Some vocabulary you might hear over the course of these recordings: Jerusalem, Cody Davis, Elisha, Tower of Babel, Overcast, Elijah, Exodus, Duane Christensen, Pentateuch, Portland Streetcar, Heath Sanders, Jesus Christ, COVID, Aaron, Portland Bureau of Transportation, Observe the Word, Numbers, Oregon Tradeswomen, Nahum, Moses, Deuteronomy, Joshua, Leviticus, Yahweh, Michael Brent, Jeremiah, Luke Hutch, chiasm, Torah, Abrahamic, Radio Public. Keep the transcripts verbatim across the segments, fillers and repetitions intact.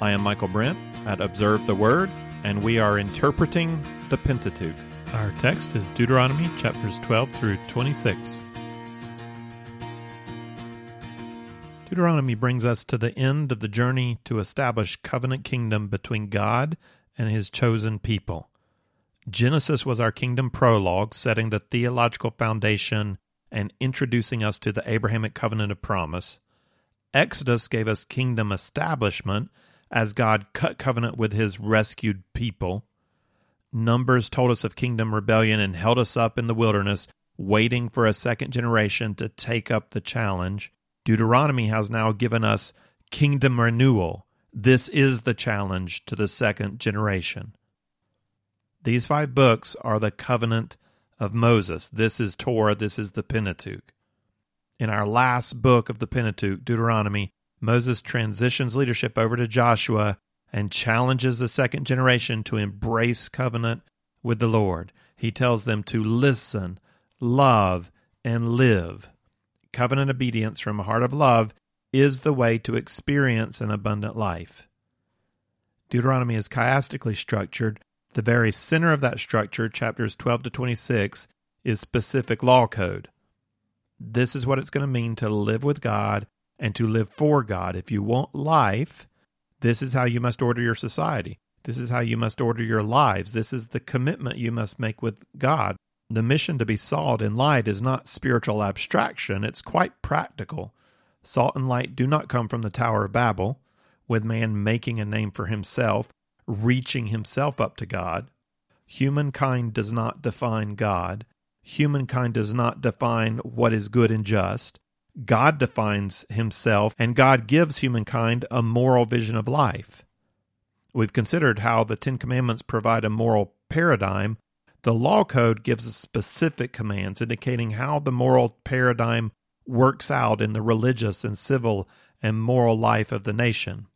I am Michael Brent at Observe the Word, and we are interpreting the Pentateuch. Our text is Deuteronomy chapters twelve through twenty-six. Deuteronomy brings us to the end of the journey to establish covenant kingdom between God and His chosen people. Genesis was our kingdom prologue, setting the theological foundation and introducing us to the Abrahamic covenant of promise. Exodus gave us kingdom establishment as God cut covenant with His rescued people. Numbers told us of kingdom rebellion and held us up in the wilderness, waiting for a second generation to take up the challenge. Deuteronomy has now given us kingdom renewal. This is the challenge to the second generation. These five books are the covenant of Moses. This is Torah. This is the Pentateuch. In our last book of the Pentateuch, Deuteronomy, Moses transitions leadership over to Joshua and challenges the second generation to embrace covenant with the Lord. He tells them to listen, love, and live. Covenant obedience from a heart of love is the way to experience an abundant life. Deuteronomy is chiastically structured. The very center of that structure, chapters twelve to twenty-six, is specific law code. This is what it's going to mean to live with God and to live for God. If you want life, this is how you must order your society. This is how you must order your lives. This is the commitment you must make with God. The mission to be salt and light is not spiritual abstraction. It's quite practical. Salt and light do not come from the Tower of Babel, with man making a name for himself, reaching himself up to God. Humankind does not define God. Humankind does not define what is good and just. God defines himself, and God gives humankind a moral vision of life. We've considered how the Ten Commandments provide a moral paradigm. The law code gives us specific commands indicating how the moral paradigm works out in the religious and civil and moral life of the nation.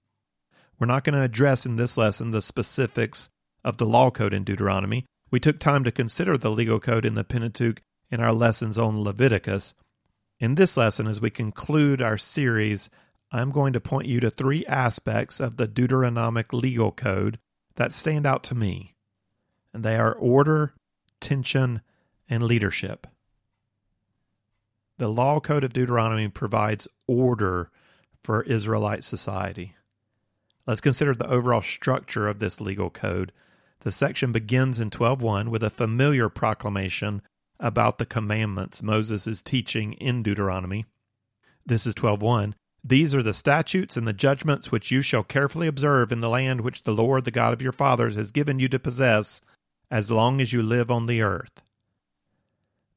We're not going to address in this lesson the specifics of the law code in Deuteronomy. We took time to consider the legal code in the Pentateuch in our lessons on Leviticus. In this lesson, as we conclude our series, I'm going to point you to three aspects of the Deuteronomic legal code that stand out to me, and they are order, tension, and leadership. The law code of Deuteronomy provides order for Israelite society. Let's consider the overall structure of this legal code. The section begins in twelve one with a familiar proclamation about the commandments Moses is teaching in Deuteronomy. This is twelve one. These are the statutes and the judgments which you shall carefully observe in the land which the Lord, the God of your fathers, has given you to possess as long as you live on the earth.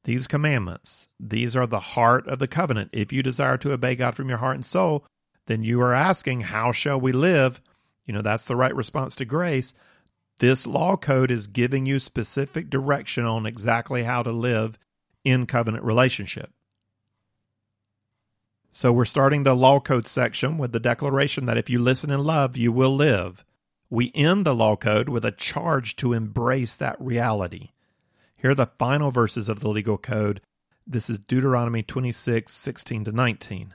These commandments, these are the heart of the covenant. If you desire to obey God from your heart and soul, then you are asking, how shall we live? You know, that's the right response to grace. This law code is giving you specific direction on exactly how to live in covenant relationship. So we're starting the law code section with the declaration that if you listen and love, you will live. We end the law code with a charge to embrace that reality. Here are the final verses of the legal code. This is Deuteronomy twenty-six, sixteen to nineteen.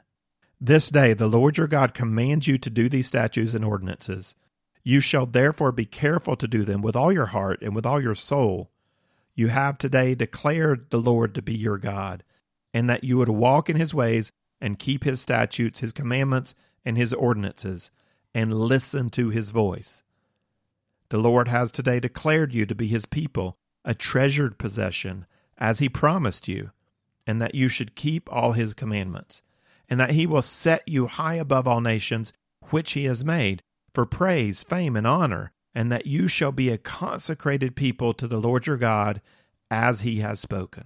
This day the Lord your God commands you to do these statutes and ordinances. You shall therefore be careful to do them with all your heart and with all your soul. You have today declared the Lord to be your God, and that you would walk in his ways and keep his statutes, his commandments, and his ordinances, and listen to his voice. The Lord has today declared you to be his people, a treasured possession, as he promised you, and that you should keep all his commandments, and that he will set you high above all nations which he has made, for praise, fame, and honor, and that you shall be a consecrated people to the Lord your God, as he has spoken.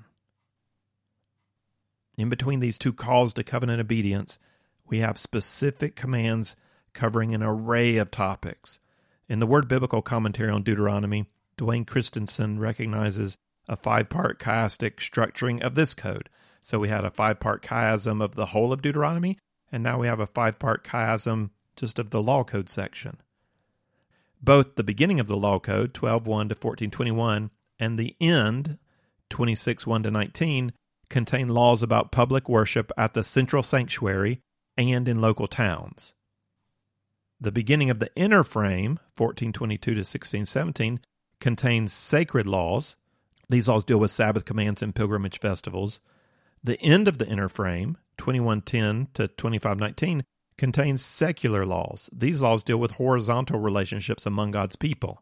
In between these two calls to covenant obedience, we have specific commands covering an array of topics. In the Word Biblical Commentary on Deuteronomy, Duane Christensen recognizes a five-part chiastic structuring of this code. So we had a five-part chiasm of the whole of Deuteronomy, and now we have a five-part chiasm just of the law code section. Both the beginning of the law code, twelve one to fourteen twenty-one, and the end, twenty-six one to nineteen, contain laws about public worship at the central sanctuary and in local towns. The beginning of the inner frame, fourteen twenty-two to sixteen seventeen, contains sacred laws. These laws deal with Sabbath commands and pilgrimage festivals. The end of the inner frame, twenty-one ten to twenty-five nineteen, contains secular laws. These laws deal with horizontal relationships among God's people.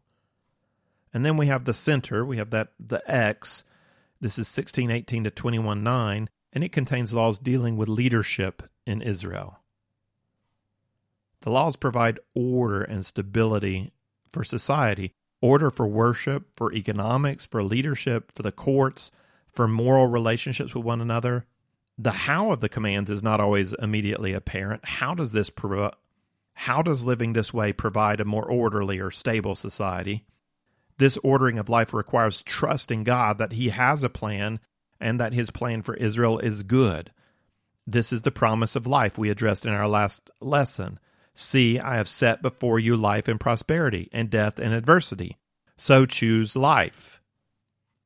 And then we have the center. We have that the X. This is sixteen eighteen to twenty-one nine, and it contains laws dealing with leadership in Israel. The laws provide order and stability for society, order for worship, for economics, for leadership, for the courts, for moral relationships with one another. The how of the commands is not always immediately apparent. How does this pro- how does living this way provide a more orderly or stable society? This ordering of life requires trust in God that He has a plan and that His plan for Israel is good. This is the promise of life we addressed in our last lesson. See, I have set before you life and prosperity, and death and adversity. So choose life.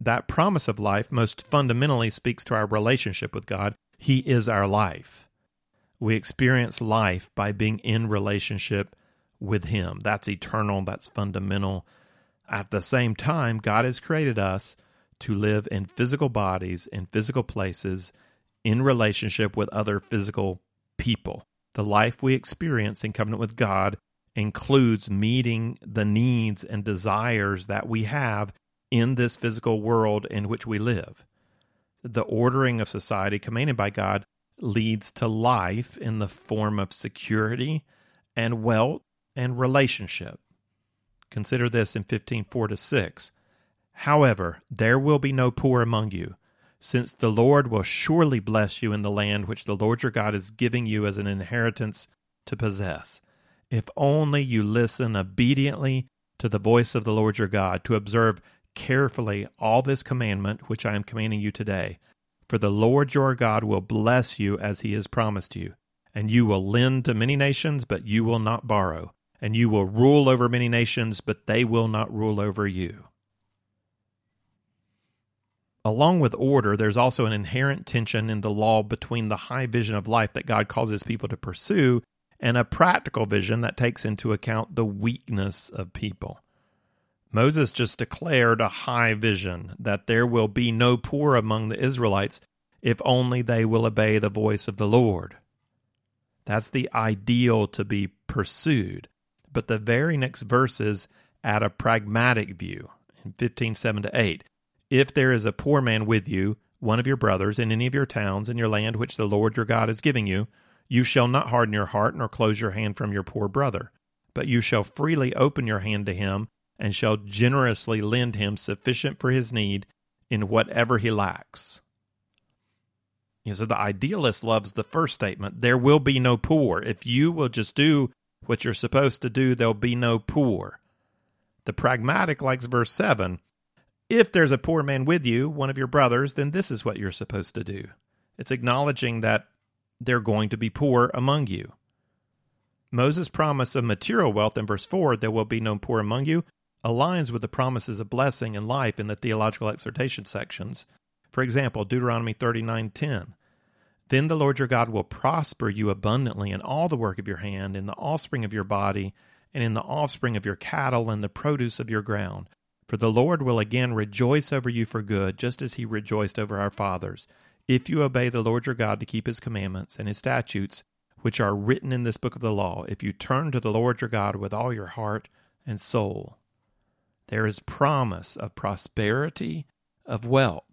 That promise of life most fundamentally speaks to our relationship with God. He is our life. We experience life by being in relationship with Him. That's eternal. That's fundamental. At the same time, God has created us to live in physical bodies, in physical places, in relationship with other physical people. The life we experience in covenant with God includes meeting the needs and desires that we have in this physical world in which we live. The ordering of society commanded by God leads to life in the form of security and wealth and relationship. Consider this in fifteen four to six. However, there will be no poor among you, since the Lord will surely bless you in the land which the Lord your God is giving you as an inheritance to possess. If only you listen obediently to the voice of the Lord your God, to observe carefully all this commandment which I am commanding you today. For the Lord your God will bless you as He has promised you, and you will lend to many nations, but you will not borrow. And you will rule over many nations, but they will not rule over you. Along with order, there's also an inherent tension in the law between the high vision of life that God calls His people to pursue and a practical vision that takes into account the weakness of people. Moses just declared a high vision that there will be no poor among the Israelites if only they will obey the voice of the Lord. That's the ideal to be pursued. But the very next verses add a pragmatic view in fifteen seven to eight. If there is a poor man with you, one of your brothers, in any of your towns, in your land which the Lord your God is giving you, you shall not harden your heart nor close your hand from your poor brother, but you shall freely open your hand to him and shall generously lend him sufficient for his need in whatever he lacks. You know, so the idealist loves the first statement, there will be no poor. If you will just do what you're supposed to do, there'll be no poor. The pragmatic likes verse seven. If there's a poor man with you, one of your brothers, then this is what you're supposed to do. It's acknowledging that they're going to be poor among you. Moses' promise of material wealth in verse four, there will be no poor among you, aligns with the promises of blessing and life in the theological exhortation sections. For example, Deuteronomy thirty-nine ten. Then the Lord your God will prosper you abundantly in all the work of your hand, in the offspring of your body, and in the offspring of your cattle, and the produce of your ground. For the Lord will again rejoice over you for good, just as He rejoiced over our fathers, if you obey the Lord your God to keep His commandments and His statutes, which are written in this book of the law, if you turn to the Lord your God with all your heart and soul. There is promise of prosperity, of wealth.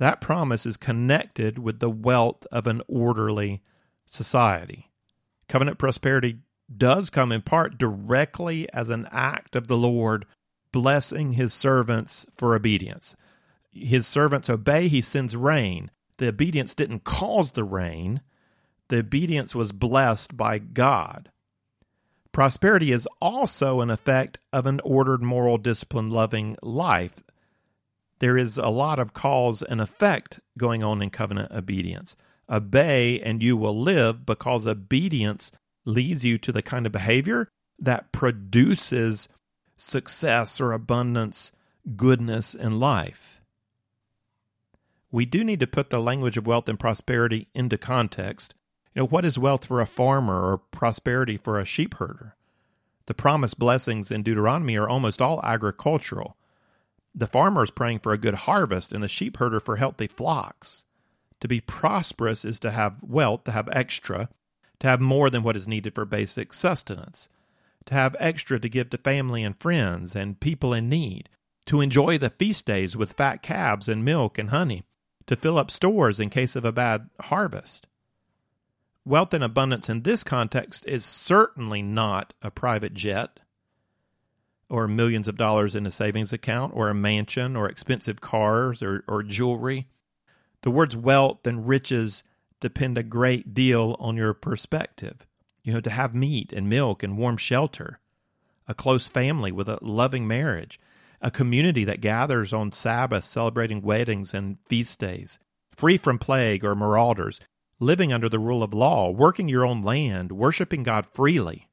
That promise is connected with the wealth of an orderly society. Covenant prosperity does come in part directly as an act of the Lord blessing His servants for obedience. His servants obey, He sends rain. The obedience didn't cause the rain. The obedience was blessed by God. Prosperity is also an effect of an ordered, moral, discipline-loving life. There is a lot of cause and effect going on in covenant obedience. Obey and you will live, because obedience leads you to the kind of behavior that produces success or abundance, goodness, and life. We do need to put the language of wealth and prosperity into context. You know, what is wealth for a farmer or prosperity for a sheep herder? The promised blessings in Deuteronomy are almost all agricultural. The farmer is praying for a good harvest and the sheep herder for healthy flocks. To be prosperous is to have wealth, to have extra, to have more than what is needed for basic sustenance, to have extra to give to family and friends and people in need, to enjoy the feast days with fat calves and milk and honey, to fill up stores in case of a bad harvest. Wealth and abundance in this context is certainly not a private jet or millions of dollars in a savings account or a mansion or expensive cars or, or jewelry. The words wealth and riches depend a great deal on your perspective. You know, to have meat and milk and warm shelter, a close family with a loving marriage, a community that gathers on Sabbath celebrating weddings and feast days, free from plague or marauders, living under the rule of law, working your own land, worshiping God freely.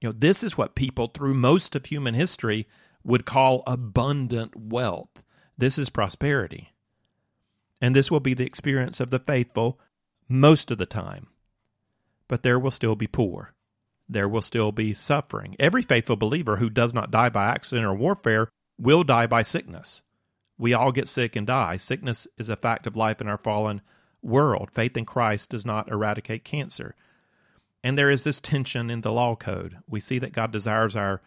You know, this is what people through most of human history would call abundant wealth. This is prosperity. And this will be the experience of the faithful most of the time. But there will still be poor. There will still be suffering. Every faithful believer who does not die by accident or warfare will die by sickness. We all get sick and die. Sickness is a fact of life in our fallen world. Faith in Christ does not eradicate cancer. And there is this tension in the law code. We see that God desires our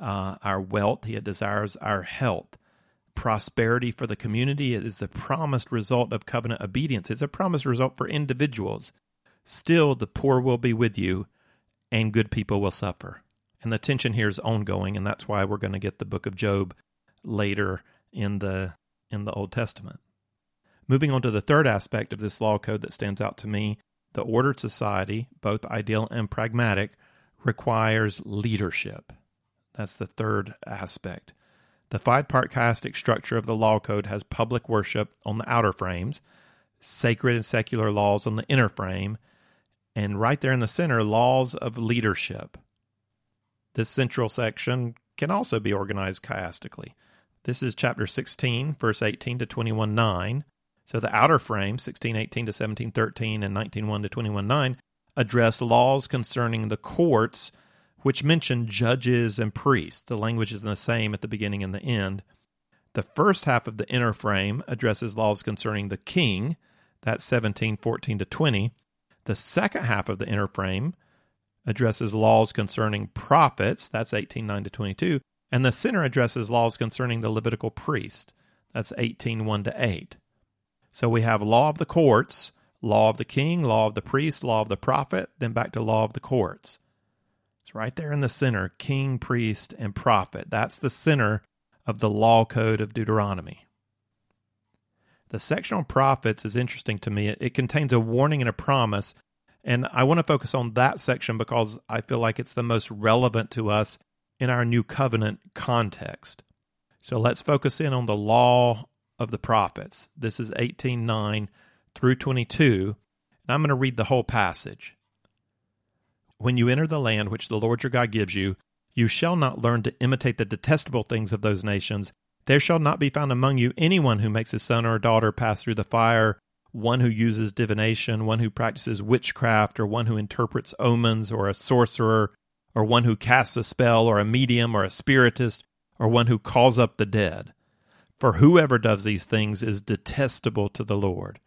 uh, our wealth. He desires our health. Prosperity for the community is the promised result of covenant obedience. It's a promised result for individuals. Still, the poor will be with you, and good people will suffer. And the tension here is ongoing, and that's why we're going to get the book of Job later in the in the Old Testament. Moving on to the third aspect of this law code that stands out to me, the ordered society, both ideal and pragmatic, requires leadership. That's the third aspect. The five-part chiastic structure of the law code has public worship on the outer frames, sacred and secular laws on the inner frame, and right there in the center, laws of leadership. This central section can also be organized chiastically. This is chapter sixteen, verse eighteen to twenty-one nine. So the outer frame, sixteen eighteen to seventeen thirteen and nineteen one to twenty-one nine, address laws concerning the courts, which mention judges and priests. The language is the same at the beginning and the end. The first half of the inner frame addresses laws concerning the king, that's seventeen fourteen to twenty. The second half of the inner frame addresses laws concerning prophets, that's eighteen nine to twenty-two. And the center addresses laws concerning the Levitical priest, that's eighteen one to eight. So we have law of the courts, law of the king, law of the priest, law of the prophet, then back to law of the courts. It's right there in the center, king, priest, and prophet. That's the center of the law code of Deuteronomy. The section on prophets is interesting to me. It, it contains a warning and a promise, and I want to focus on that section because I feel like it's the most relevant to us in our new covenant context. So let's focus in on the law of the prophets. This is eighteen nine through twenty-two, and I'm going to read the whole passage. When you enter the land which the Lord your God gives you, you shall not learn to imitate the detestable things of those nations. There shall not be found among you anyone who makes his son or daughter pass through the fire, one who uses divination, one who practices witchcraft, or one who interprets omens, or a sorcerer, or one who casts a spell, or a medium, or a spiritist, or one who calls up the dead. For whoever does these things is detestable to the Lord.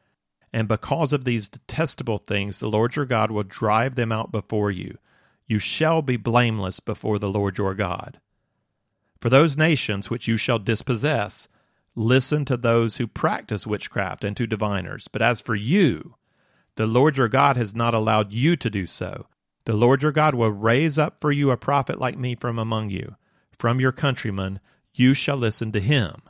And because of these detestable things, the Lord your God will drive them out before you. You shall be blameless before the Lord your God. For those nations which you shall dispossess, listen to those who practice witchcraft and to diviners. But as for you, the Lord your God has not allowed you to do so. The Lord your God will raise up for you a prophet like me from among you. From your countrymen, you shall listen to him.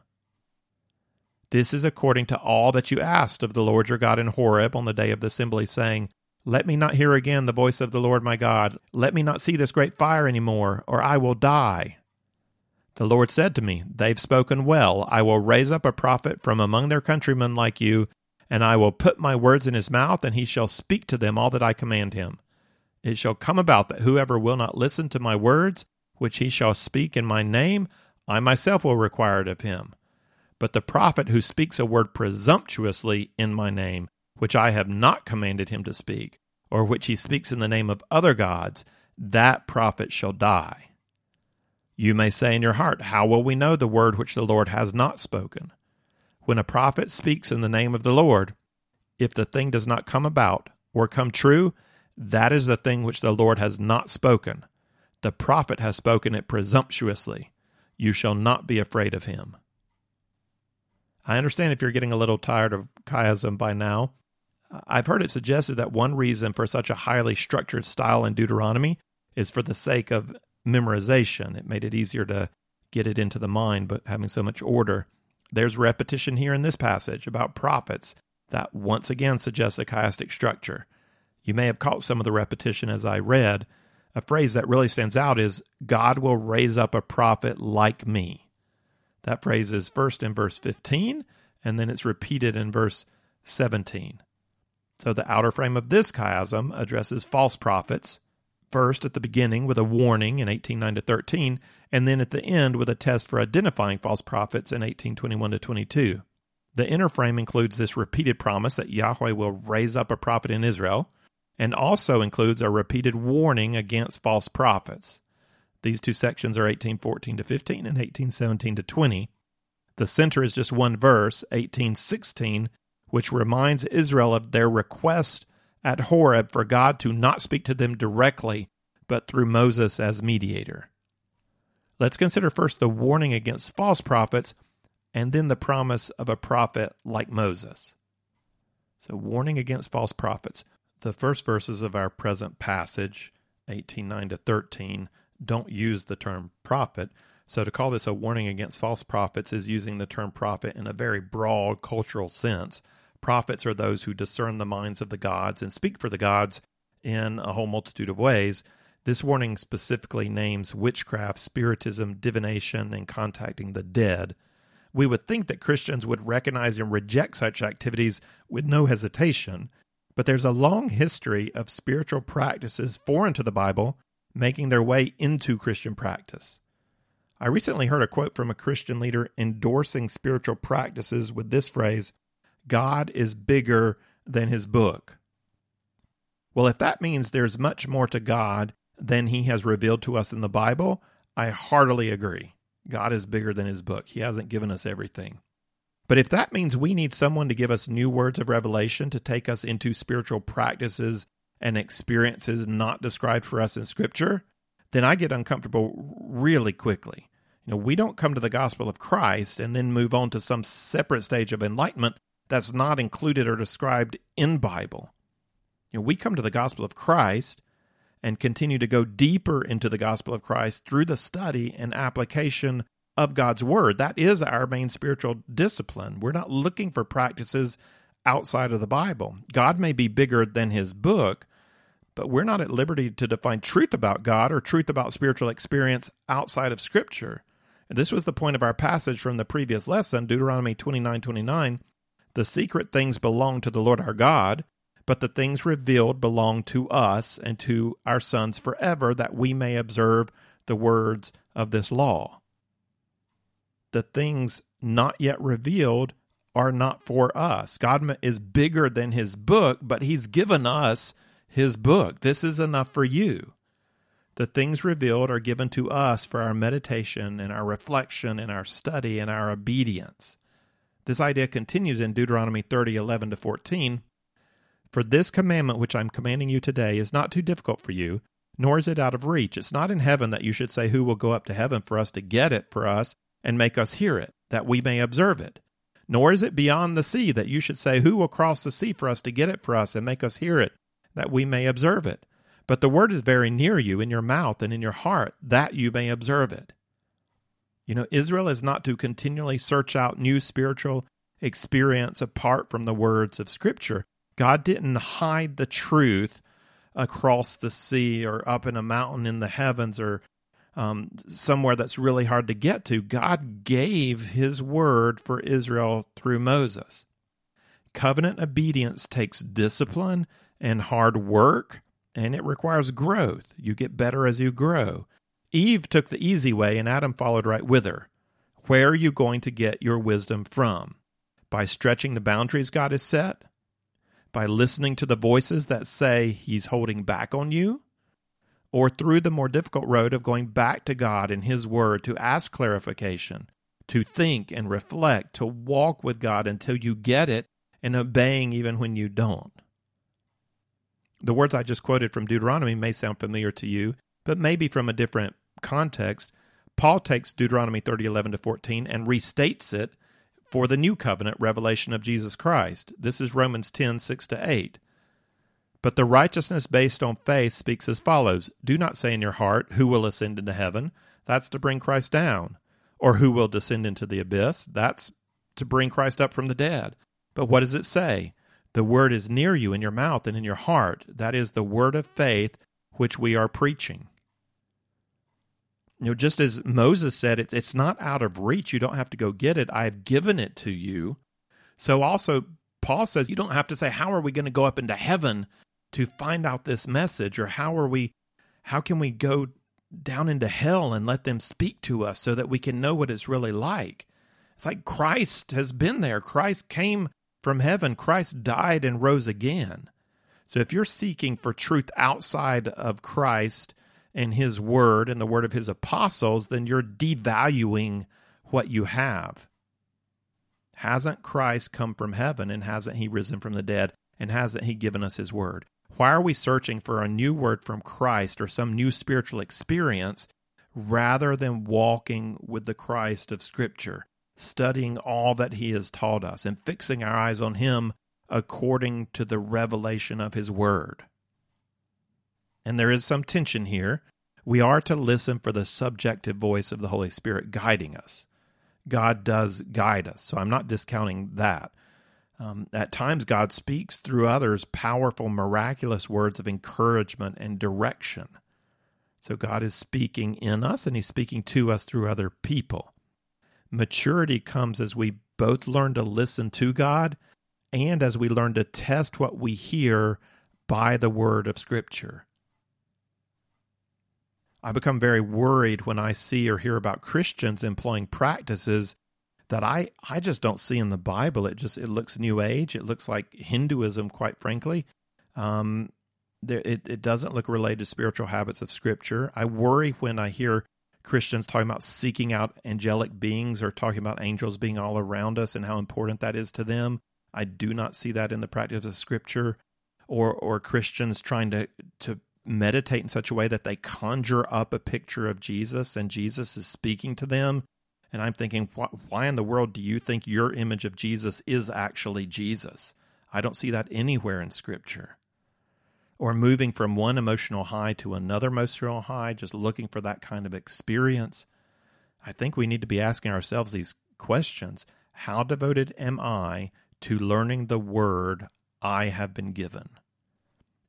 This is according to all that you asked of the Lord your God in Horeb on the day of the assembly, saying, Let me not hear again the voice of the Lord my God. Let me not see this great fire any more, or I will die. The Lord said to me, They've spoken well. I will raise up a prophet from among their countrymen like you, and I will put my words in his mouth, and he shall speak to them all that I command him. It shall come about that whoever will not listen to my words, which he shall speak in my name, I myself will require it of him. But the prophet who speaks a word presumptuously in my name, which I have not commanded him to speak, or which he speaks in the name of other gods, that prophet shall die. You may say in your heart, how will we know the word which the Lord has not spoken? When a prophet speaks in the name of the Lord, if the thing does not come about or come true, that is the thing which the Lord has not spoken. The prophet has spoken it presumptuously. You shall not be afraid of him. I understand if you're getting a little tired of chiasm by now. I've heard it suggested that one reason for such a highly structured style in Deuteronomy is for the sake of memorization. It made it easier to get it into the mind, but having so much order. There's repetition here in this passage about prophets that once again suggests a chiastic structure. You may have caught some of the repetition as I read. A phrase that really stands out is, God will raise up a prophet like me. That phrase is first in verse fifteen, and then it's repeated in verse seventeen. So the outer frame of this chiasm addresses false prophets, first at the beginning with a warning in eighteen nine to thirteen, and then at the end with a test for identifying false prophets in eighteen twenty-one to twenty-two. The inner frame includes this repeated promise that Yahweh will raise up a prophet in Israel, and also includes a repeated warning against false prophets. These two sections are eighteen fourteen to fifteen and eighteen seventeen to twenty. The center is just one verse, eighteen sixteen, which reminds Israel of their request at Horeb for God to not speak to them directly, but through Moses as mediator. Let's consider first the warning against false prophets, and then the promise of a prophet like Moses. So, warning against false prophets. The first verses of our present passage, eighteen nine to thirteen, don't use the term prophet, so to call this a warning against false prophets is using the term prophet in a very broad cultural sense. Prophets are those who discern the minds of the gods and speak for the gods in a whole multitude of ways. This warning specifically names witchcraft, spiritism, divination, and contacting the dead. We would think that Christians would recognize and reject such activities with no hesitation, but there's a long history of spiritual practices foreign to the Bible making their way into Christian practice. I recently heard a quote from a Christian leader endorsing spiritual practices with this phrase, God is bigger than his book. Well, if that means there's much more to God than he has revealed to us in the Bible, I heartily agree. God is bigger than his book. He hasn't given us everything. But if that means we need someone to give us new words of revelation to take us into spiritual practices and experiences not described for us in Scripture, then I get uncomfortable really quickly. You know, we don't come to the gospel of Christ and then move on to some separate stage of enlightenment that's not included or described in Bible. You know, we come to the gospel of Christ and continue to go deeper into the gospel of Christ through the study and application of God's Word. That is our main spiritual discipline. We're not looking for practices outside of the Bible. God may be bigger than his book, but we're not at liberty to define truth about God or truth about spiritual experience outside of Scripture. And this was the point of our passage from the previous lesson, Deuteronomy twenty-nine twenty-nine. The secret things belong to the Lord our God, but the things revealed belong to us and to our sons forever, that we may observe the words of this law. The things not yet revealed are not for us. God is bigger than his book, but he's given us his book. This is enough for you. The things revealed are given to us for our meditation and our reflection and our study and our obedience. This idea continues in Deuteronomy thirty, eleven to fourteen. For this commandment which I'm commanding you today is not too difficult for you, nor is it out of reach. It's not in heaven that you should say, who will go up to heaven for us to get it for us and make us hear it, that we may observe it. Nor is it beyond the sea that you should say, who will cross the sea for us to get it for us and make us hear it, that we may observe it. But the word is very near you, in your mouth and in your heart, that you may observe it. You know, Israel is not to continually search out new spiritual experience apart from the words of Scripture. God didn't hide the truth across the sea or up in a mountain in the heavens or Um, somewhere that's really hard to get to. God gave his word for Israel through Moses. Covenant obedience takes discipline and hard work, and it requires growth. You get better as you grow. Eve took the easy way, and Adam followed right with her. Where are you going to get your wisdom from? By stretching the boundaries God has set? by listening to the voices that say he's holding back on you, or through the more difficult road of going back to God and His Word to ask clarification, to think and reflect, to walk with God until you get it, and obeying even when you don't. The words I just quoted from Deuteronomy may sound familiar to you, but maybe from a different context. Paul takes Deuteronomy thirty, eleven to fourteen and restates it for the new covenant revelation of Jesus Christ. This is Romans ten, six to eight. But the righteousness based on faith speaks as follows. Do not say in your heart, who will ascend into heaven? That's to bring Christ down. Or who will descend into the abyss? That's to bring Christ up from the dead. But what does it say? The word is near you in your mouth and in your heart. That is the word of faith which we are preaching. You know, just as Moses said, it, it's not out of reach. You don't have to go get it. I have given it to you. So also, Paul says you don't have to say, how are we going to go up into heaven to find out this message? Or how are we? How can we go down into hell and let them speak to us so that we can know what it's really like? It's like Christ has been there. Christ came from heaven. Christ died and rose again. So if you're seeking for truth outside of Christ and His Word and the Word of His apostles, then you're devaluing what you have. Hasn't Christ come from heaven, and hasn't He risen from the dead, and hasn't He given us His Word? Why are we searching for a new word from Christ or some new spiritual experience rather than walking with the Christ of Scripture, studying all that He has taught us, and fixing our eyes on Him according to the revelation of His Word? And there is some tension here. We are to listen for the subjective voice of the Holy Spirit guiding us. God does guide us, so I'm not discounting that. Um, at times, God speaks through others powerful, miraculous words of encouragement and direction. So God is speaking in us, and He's speaking to us through other people. Maturity comes as we both learn to listen to God and as we learn to test what we hear by the Word of Scripture. I become very worried when I see or hear about Christians employing practices that I, I just don't see in the Bible. It just it looks New Age. It looks like Hinduism, quite frankly. Um, there, it, it doesn't look related to spiritual habits of Scripture. I worry when I hear Christians talking about seeking out angelic beings or talking about angels being all around us and how important that is to them. I do not see that in the practice of Scripture, or or Christians trying to to meditate in such a way that they conjure up a picture of Jesus and Jesus is speaking to them. And I'm thinking, why in the world do you think your image of Jesus is actually Jesus? I don't see that anywhere in Scripture. Or moving from one emotional high to another emotional high, just looking for that kind of experience. I think we need to be asking ourselves these questions. How devoted am I to learning the Word I have been given?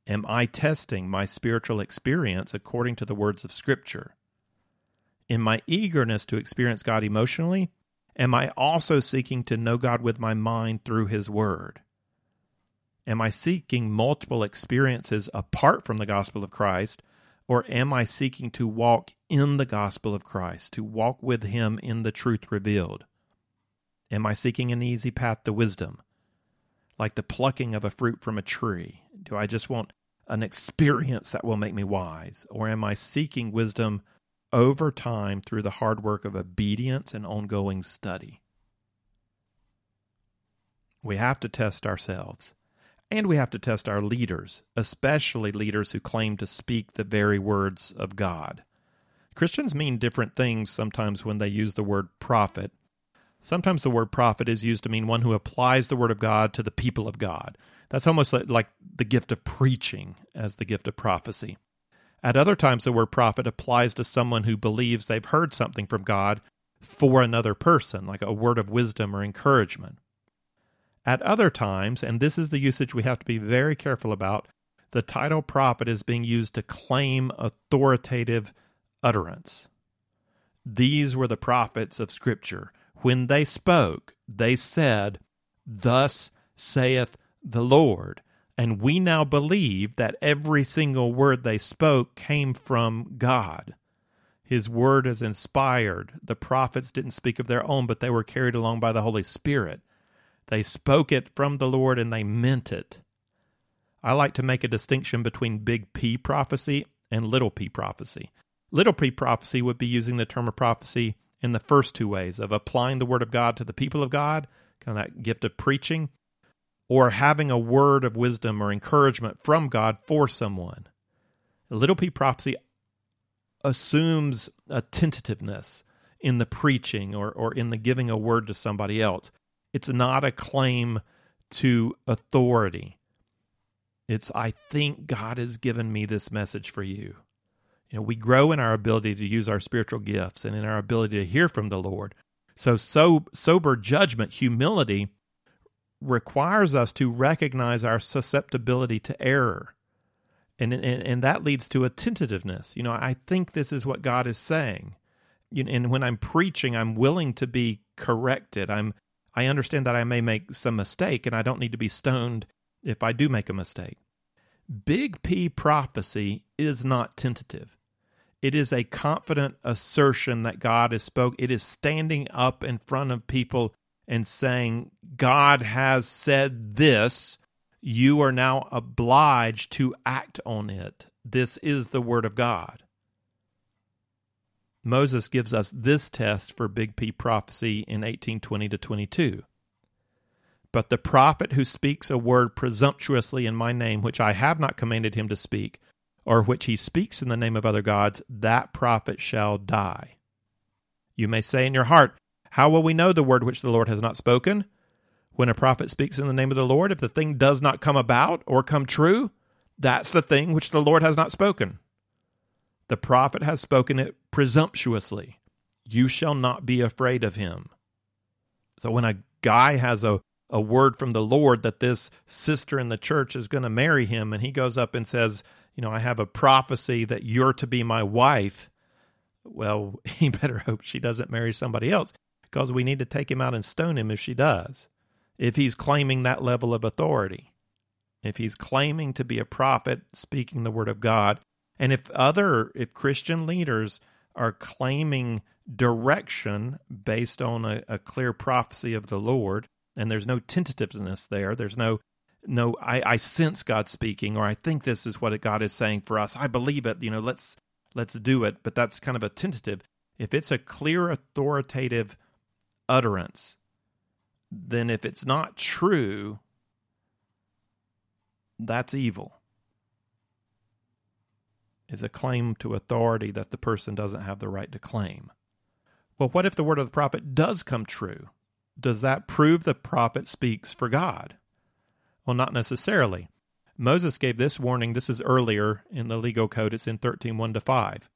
Am I testing my spiritual experience according to the words of Scripture? In my eagerness to experience God emotionally, am I also seeking to know God with my mind through His Word? Am I seeking multiple experiences apart from the gospel of Christ, or am I seeking to walk in the gospel of Christ, to walk with Him in the truth revealed? Am I seeking an easy path to wisdom, like the plucking of a fruit from a tree? Do I just want an experience that will make me wise? Or am I seeking wisdom over time through the hard work of obedience and ongoing study? We have to test ourselves, and we have to test our leaders, especially leaders who claim to speak the very words of God. Christians mean different things sometimes when they use the word prophet. Sometimes the word prophet is used to mean one who applies the Word of God to the people of God. That's almost like the gift of preaching as the gift of prophecy. At other times, the word prophet applies to someone who believes they've heard something from God for another person, like a word of wisdom or encouragement. At other times, and this is the usage we have to be very careful about, the title prophet is being used to claim authoritative utterance. These were the prophets of Scripture. When they spoke, they said, "Thus saith the Lord." And we now believe that every single word they spoke came from God. His Word is inspired. The prophets didn't speak of their own, but they were carried along by the Holy Spirit. They spoke it from the Lord, and they meant it. I like to make a distinction between big P prophecy and little p prophecy. Little p prophecy would be using the term of prophecy in the first two ways, of applying the Word of God to the people of God, kind of that gift of preaching, or having a word of wisdom or encouragement from God for someone. Little p prophecy assumes a tentativeness in the preaching or, or in the giving a word to somebody else. It's not a claim to authority. It's, I think God has given me this message for you. You know, we grow in our ability to use our spiritual gifts and in our ability to hear from the Lord. So, so sober judgment, humility, requires us to recognize our susceptibility to error. And, and, and that leads to a tentativeness. You know, I think this is what God is saying. You know, and when I'm preaching, I'm willing to be corrected. I'm, I understand that I may make some mistake, and I don't need to be stoned if I do make a mistake. Big P prophecy is not tentative. It is a confident assertion that God has spoken. It is standing up in front of people and saying, God has said this. You are now obliged to act on it. This is the Word of God. Moses gives us this test for big P prophecy in eighteen twenty to twenty-two. But the prophet who speaks a word presumptuously in my name, which I have not commanded him to speak, or which he speaks in the name of other gods, that prophet shall die. You may say in your heart, how will we know the word which the Lord has not spoken? When a prophet speaks in the name of the Lord, if the thing does not come about or come true, that's the thing which the Lord has not spoken. The prophet has spoken it presumptuously. You shall not be afraid of him. So when a guy has a a word from the Lord that this sister in the church is going to marry him, and he goes up and says, you know, I have a prophecy that you're to be my wife, well, he better hope she doesn't marry somebody else, because we need to take him out and stone him if she does, if he's claiming that level of authority, if he's claiming to be a prophet speaking the Word of God, and if other, if Christian leaders are claiming direction based on a, a clear prophecy of the Lord, and there's no tentativeness there. There's no, no. I, I sense God speaking, or I think this is what God is saying for us. I believe it. You know, let's let's do it. But that's kind of a tentative. If it's a clear, authoritative utterance, then if it's not true, that's evil. It's a claim to authority that the person doesn't have the right to claim. Well, what if the word of the prophet does come true? Does that prove the prophet speaks for God? Well, not necessarily. Moses gave this warning. This is earlier in the legal code. It's in thirteen one to five.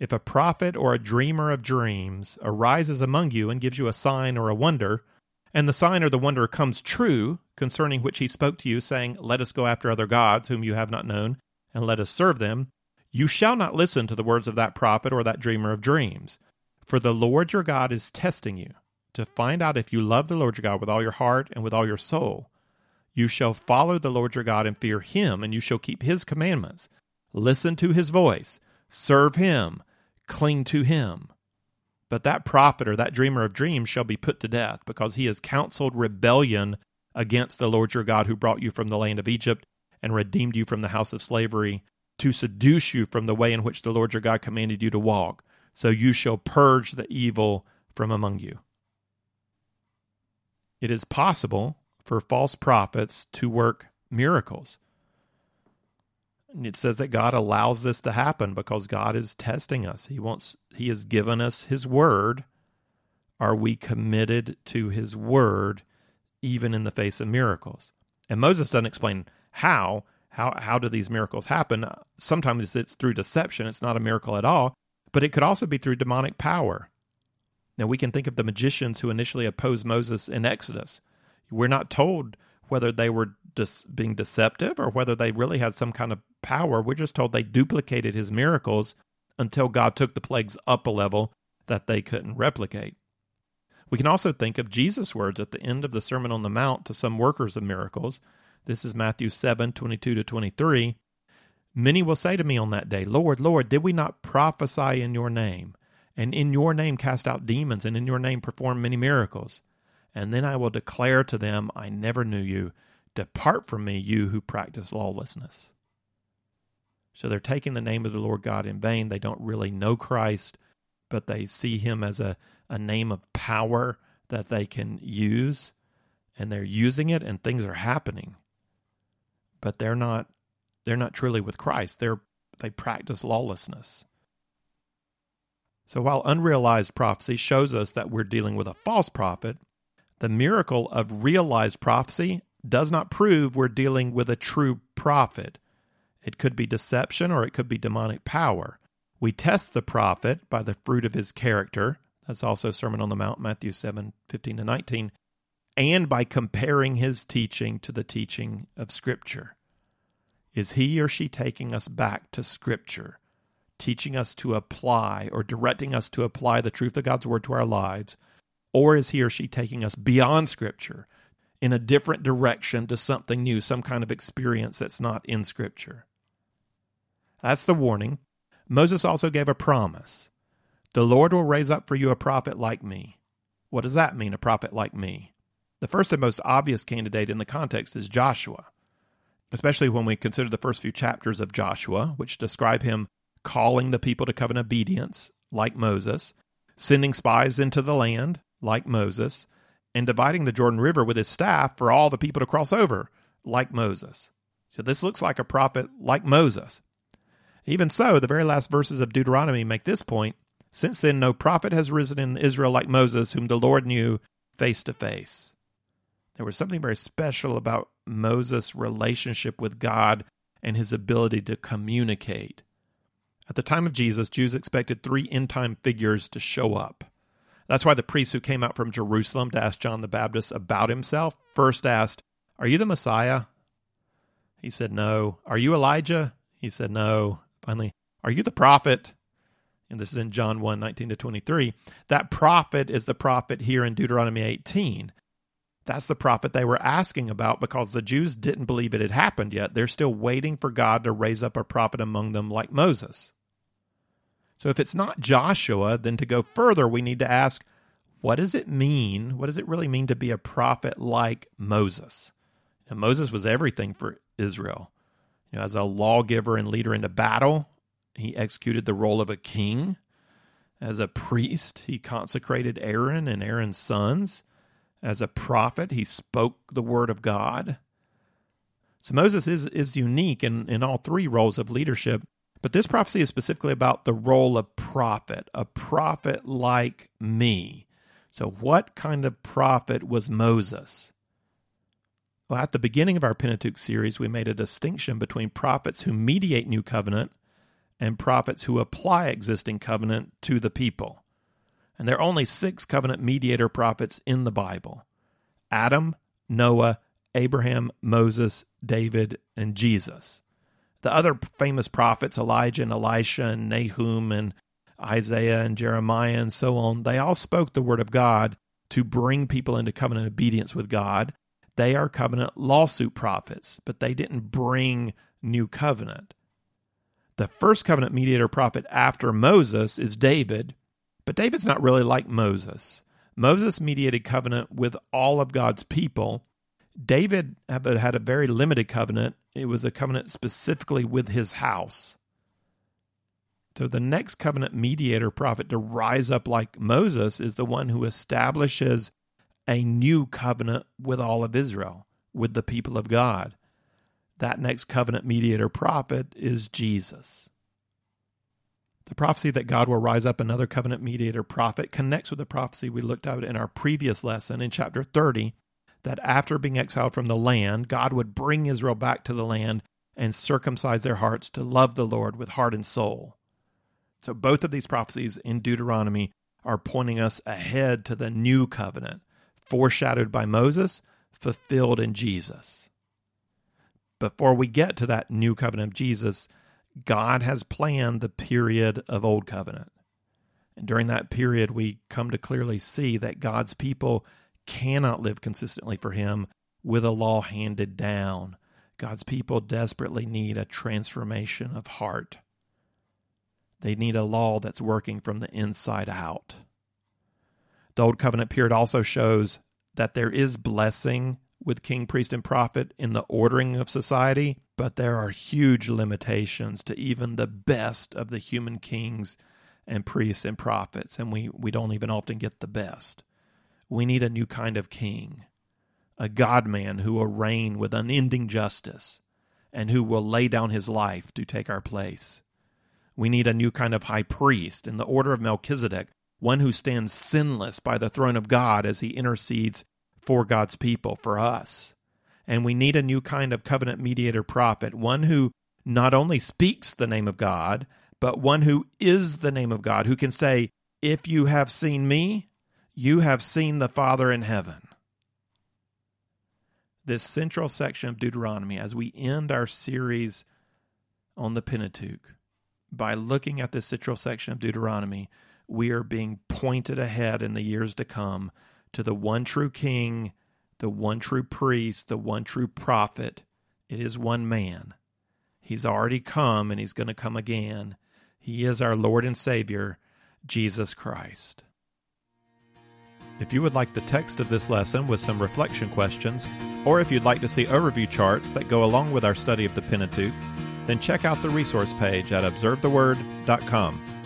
If a prophet or a dreamer of dreams arises among you and gives you a sign or a wonder, and the sign or the wonder comes true concerning which he spoke to you, saying, let us go after other gods whom you have not known, and let us serve them, you shall not listen to the words of that prophet or that dreamer of dreams. For the Lord your God is testing you, to find out if you love the Lord your God with all your heart and with all your soul. You shall follow the Lord your God and fear him, and you shall keep his commandments. Listen to his voice, serve him, cling to him. But that prophet or that dreamer of dreams shall be put to death, because he has counseled rebellion against the Lord your God, who brought you from the land of Egypt and redeemed you from the house of slavery, to seduce you from the way in which the Lord your God commanded you to walk. So you shall purge the evil from among you. It is possible for false prophets to work miracles. And it says that God allows this to happen because God is testing us. He wants, He has given us His Word. Are we committed to His Word, even in the face of miracles? And Moses doesn't explain how. How, how do these miracles happen? Sometimes it's through deception. It's not a miracle at all. But it could also be through demonic power. Now, we can think of the magicians who initially opposed Moses in Exodus. We're not told whether they were dis- being deceptive or whether they really had some kind of power. We're just told they duplicated his miracles until God took the plagues up a level that they couldn't replicate. We can also think of Jesus' words at the end of the Sermon on the Mount to some workers of miracles. This is Matthew seven, twenty-two to twenty-three. Many will say to me on that day, Lord, Lord, did we not prophesy in your name? And in your name cast out demons, and in your name perform many miracles. And then I will declare to them, I never knew you. Depart from me, you who practice lawlessness. So they're taking the name of the Lord God in vain. They don't really know Christ, but they see him as a, a name of power that they can use, and they're using it, and things are happening. But they're not they're not truly with Christ. They're they practice lawlessness. So while unrealized prophecy shows us that we're dealing with a false prophet, the miracle of realized prophecy does not prove we're dealing with a true prophet. It could be deception or it could be demonic power. We test the prophet by the fruit of his character. That's also Sermon on the Mount, Matthew seven, fifteen to nineteen, and by comparing his teaching to the teaching of Scripture. Is he or she taking us back to Scripture, teaching us to apply or directing us to apply the truth of God's Word to our lives, or is he or she taking us beyond Scripture in a different direction to something new, some kind of experience that's not in Scripture? That's the warning. Moses also gave a promise. The Lord will raise up for you a prophet like me. What does that mean, a prophet like me? The first and most obvious candidate in the context is Joshua, especially when we consider the first few chapters of Joshua, which describe him calling the people to covenant obedience, like Moses, sending spies into the land, like Moses, and dividing the Jordan River with his staff for all the people to cross over, like Moses. So this looks like a prophet like Moses. Even so, the very last verses of Deuteronomy make this point. Since then, no prophet has risen in Israel like Moses, whom the Lord knew face to face. There was something very special about Moses' relationship with God and his ability to communicate. At the time of Jesus, Jews expected three end-time figures to show up. That's why the priests who came out from Jerusalem to ask John the Baptist about himself first asked, "Are you the Messiah?" He said, "No." "Are you Elijah?" He said, "No." Finally, "Are you the prophet?" And this is in John one, nineteen to twenty-three. That prophet is the prophet here in Deuteronomy eighteen. That's the prophet they were asking about because the Jews didn't believe it had happened yet. They're still waiting for God to raise up a prophet among them like Moses. So if it's not Joshua, then to go further, we need to ask, what does it mean? What does it really mean to be a prophet like Moses? And Moses was everything for Israel. You know, as a lawgiver and leader into battle, he executed the role of a king. As a priest, he consecrated Aaron and Aaron's sons. As a prophet, he spoke the word of God. So Moses is, is unique in, in all three roles of leadership, but this prophecy is specifically about the role of prophet, a prophet like me. So what kind of prophet was Moses? Well, at the beginning of our Pentateuch series, we made a distinction between prophets who mediate new covenant and prophets who apply existing covenant to the people. And there are only six covenant mediator prophets in the Bible: Adam, Noah, Abraham, Moses, David, and Jesus. The other famous prophets, Elijah and Elisha and Nahum and Isaiah and Jeremiah and so on, they all spoke the word of God to bring people into covenant obedience with God. They are covenant lawsuit prophets, but they didn't bring new covenant. The first covenant mediator prophet after Moses is David, but David's not really like Moses. Moses mediated covenant with all of God's people. David had a very limited covenant. It was a covenant specifically with his house. So the next covenant mediator prophet to rise up like Moses is the one who establishes a new covenant with all of Israel, with the people of God. That next covenant mediator prophet is Jesus. The prophecy that God will rise up another covenant mediator prophet connects with the prophecy we looked at in our previous lesson in chapter thirty, that after being exiled from the land, God would bring Israel back to the land and circumcise their hearts to love the Lord with heart and soul. So both of these prophecies in Deuteronomy are pointing us ahead to the new covenant, foreshadowed by Moses, fulfilled in Jesus. Before we get to that new covenant of Jesus, God has planned the period of Old Covenant. And during that period, we come to clearly see that God's people cannot live consistently for Him with a law handed down. God's people desperately need a transformation of heart. They need a law that's working from the inside out. The Old Covenant period also shows that there is blessing with king, priest, and prophet in the ordering of society, but there are huge limitations to even the best of the human kings and priests and prophets, and we, we don't even often get the best. We need a new kind of king, a God-man who will reign with unending justice and who will lay down his life to take our place. We need a new kind of high priest in the order of Melchizedek, one who stands sinless by the throne of God as he intercedes for God's people, for us. And we need a new kind of covenant mediator prophet, one who not only speaks the name of God, but one who is the name of God, who can say, "If you have seen me, you have seen the Father in heaven." This central section of Deuteronomy, as we end our series on the Pentateuch, by looking at this central section of Deuteronomy, we are being pointed ahead in the years to come to the one true king, the one true priest, the one true prophet. It is one man. He's already come, and he's going to come again. He is our Lord and Savior, Jesus Christ. If you would like the text of this lesson with some reflection questions, or if you'd like to see overview charts that go along with our study of the Pentateuch, then check out the resource page at Observe the Word dot com.